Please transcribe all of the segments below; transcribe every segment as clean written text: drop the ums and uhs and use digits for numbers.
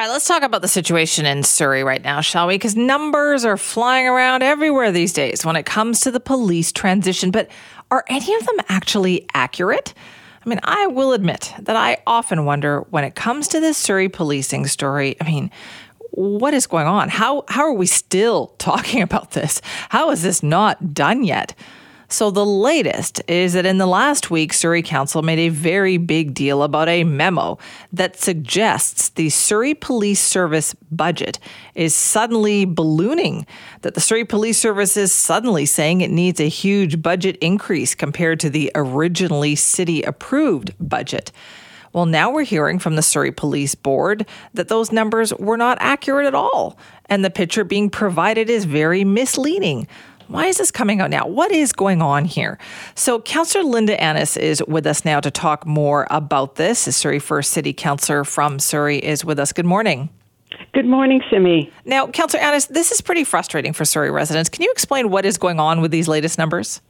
All right, let's talk about the situation in Surrey right now, shall we? Because numbers are flying around everywhere these days when it comes to the police transition. But are any of them actually accurate? I mean, I will admit that I often wonder when it comes to this Surrey policing story, I mean, what is going on? How are we still talking about this? How is this not done yet? So the latest is that in the last week, Surrey Council made a very big deal about a memo that suggests the Surrey Police Service budget is suddenly ballooning, that the Surrey Police Service is suddenly saying it needs a huge budget increase compared to the originally city-approved budget. Well, now we're hearing from the Surrey Police Board that those numbers were not accurate at all, and the picture being provided is very misleading. Why is this coming out now? What is going on here? So Councillor Linda Annis is with us now to talk more about this. The Surrey First City Councillor from Surrey is with us. Good morning. Good morning, Simi. Now, Councillor Annis, this is pretty frustrating for Surrey residents. Can you explain what is going on with these latest numbers?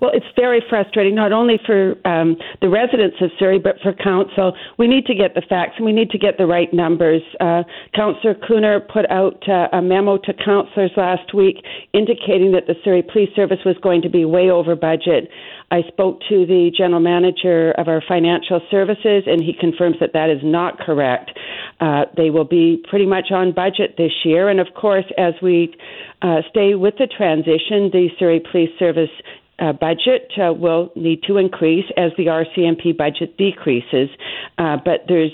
Well, it's very frustrating, not only for the residents of Surrey, but for council. We need to get the facts and we need to get the right numbers. Councillor Kooner put out a memo to councillors last week indicating that the Surrey Police Service was going to be way over budget. I spoke to the general manager of our financial services and he confirms that that is not correct. They will be pretty much on budget this year. And of course, as we stay with the transition, the Surrey Police Service budget will need to increase as the RCMP budget decreases. But there's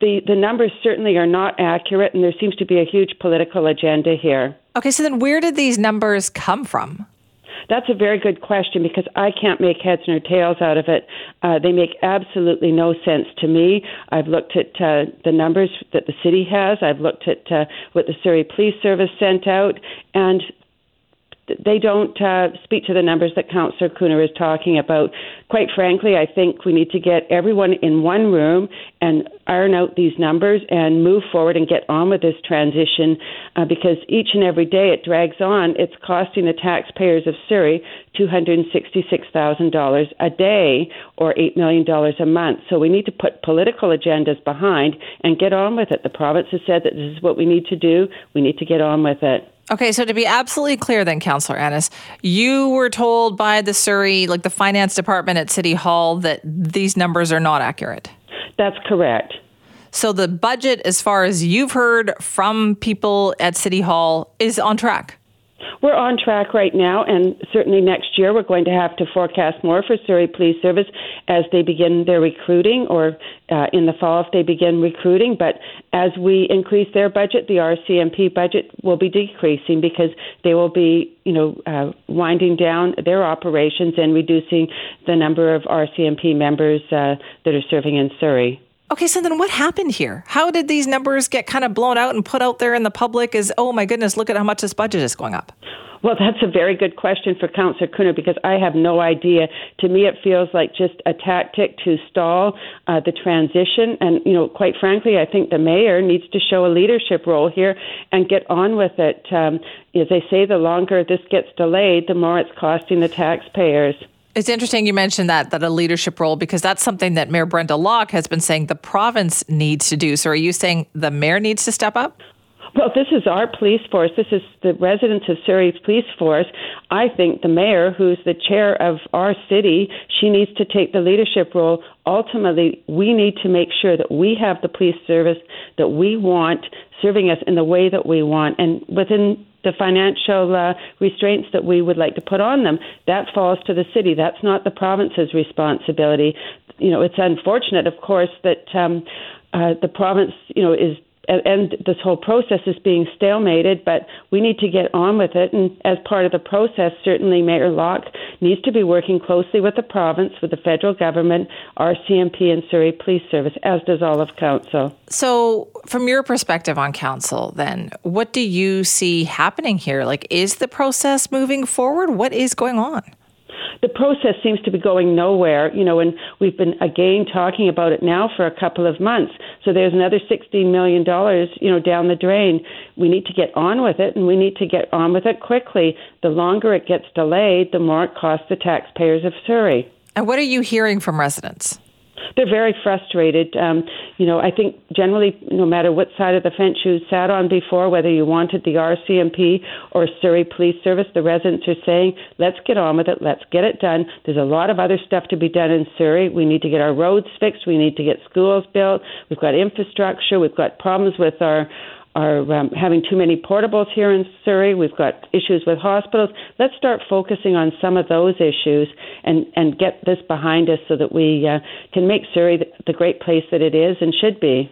the numbers certainly are not accurate, and there seems to be a huge political agenda here. Okay, so then where did these numbers come from? That's a very good question because I can't make heads nor tails out of it. They make absolutely no sense to me. I've looked at the numbers that the city has. I've looked at what the Surrey Police Service sent out, and they don't speak to the numbers that Councillor Kooner is talking about. Quite frankly, I think we need to get everyone in one room and iron out these numbers and move forward and get on with this transition because each and every day it drags on, it's costing the taxpayers of Surrey $266,000 a day or $8 million a month. So we need to put political agendas behind and get on with it. The province has said that this is what we need to do. We need to get on with it. Okay, so to be absolutely clear then, Councillor Annis, you were told by the Surrey, like the finance department at City Hall, that these numbers are not accurate. That's correct. So the budget, as far as you've heard from people at City Hall, is on track. We're on track right now, and certainly next year we're going to have to forecast more for Surrey Police Service as they begin their recruiting, or in the fall if they begin recruiting. But as we increase their budget, the RCMP budget will be decreasing because they will be, winding down their operations and reducing the number of RCMP members that are serving in Surrey. Okay, so then what happened here? How did these numbers get kind of blown out and put out there in the public as, oh my goodness, look at how much this budget is going up? Well, that's a very good question for Councillor Kooner because I have no idea. To me, it feels like just a tactic to stall the transition. And, quite frankly, I think the mayor needs to show a leadership role here and get on with it. As they say, the longer this gets delayed, the more it's costing the taxpayers. It's interesting you mentioned that a leadership role, because that's something that Mayor Brenda Locke has been saying the province needs to do. So are you saying the mayor needs to step up? Well, this is our police force. This is the residents of Surrey's police force. I think the mayor, who's the chair of our city, she needs to take the leadership role. Ultimately, we need to make sure that we have the police service that we want, serving us in the way that we want, and within the financial restraints that we would like to put on them. That falls to the city. That's not the province's responsibility. It's unfortunate, of course, that the province, is... And this whole process is being stalemated, but we need to get on with it. And as part of the process, certainly Mayor Locke needs to be working closely with the province, with the federal government, RCMP and Surrey Police Service, as does all of council. So from your perspective on council, then, what do you see happening here? Like, is the process moving forward? What is going on? The process seems to be going nowhere, and we've been again talking about it now for a couple of months. So there's another $16 million, down the drain. We need to get on with it, and we need to get on with it quickly. The longer it gets delayed, the more it costs the taxpayers of Surrey. And what are you hearing from residents? they're very frustrated. I think generally, no matter what side of the fence you sat on before, whether you wanted the RCMP or Surrey Police Service, the residents are saying, let's get on with it, let's get it done. There's a lot of other stuff to be done in Surrey. We need to get our roads fixed, we need to get schools built, we've got infrastructure, we've got problems with our having too many portables here in Surrey. We've got issues with hospitals. Let's start focusing on some of those issues and get this behind us so that we can make Surrey the great place that it is and should be.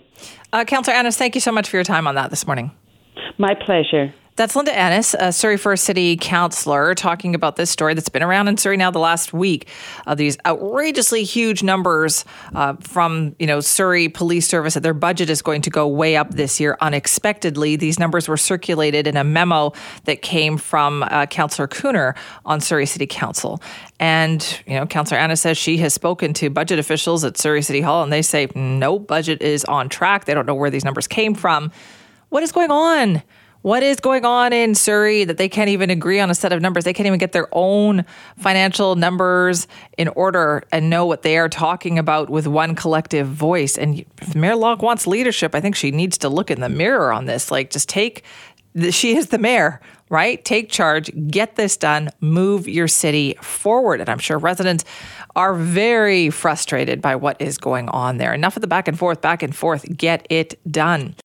Councillor Annis, thank you so much for your time on that this morning. My pleasure. That's Linda Annis, a Surrey First City Councillor, talking about this story that's been around in Surrey now the last week. These outrageously huge numbers from Surrey Police Service that their budget is going to go way up this year unexpectedly. These numbers were circulated in a memo that came from Councillor Kooner on Surrey City Council. And, Councillor Annis says she has spoken to budget officials at Surrey City Hall and they say no budget is on track. They don't know where these numbers came from. What is going on? What is going on in Surrey that they can't even agree on a set of numbers? They can't even get their own financial numbers in order and know what they are talking about with one collective voice. And if Mayor Locke wants leadership, I think she needs to look in the mirror on this. She is the mayor, right? Take charge, get this done, move your city forward. And I'm sure residents are very frustrated by what is going on there. Enough of the back and forth, get it done.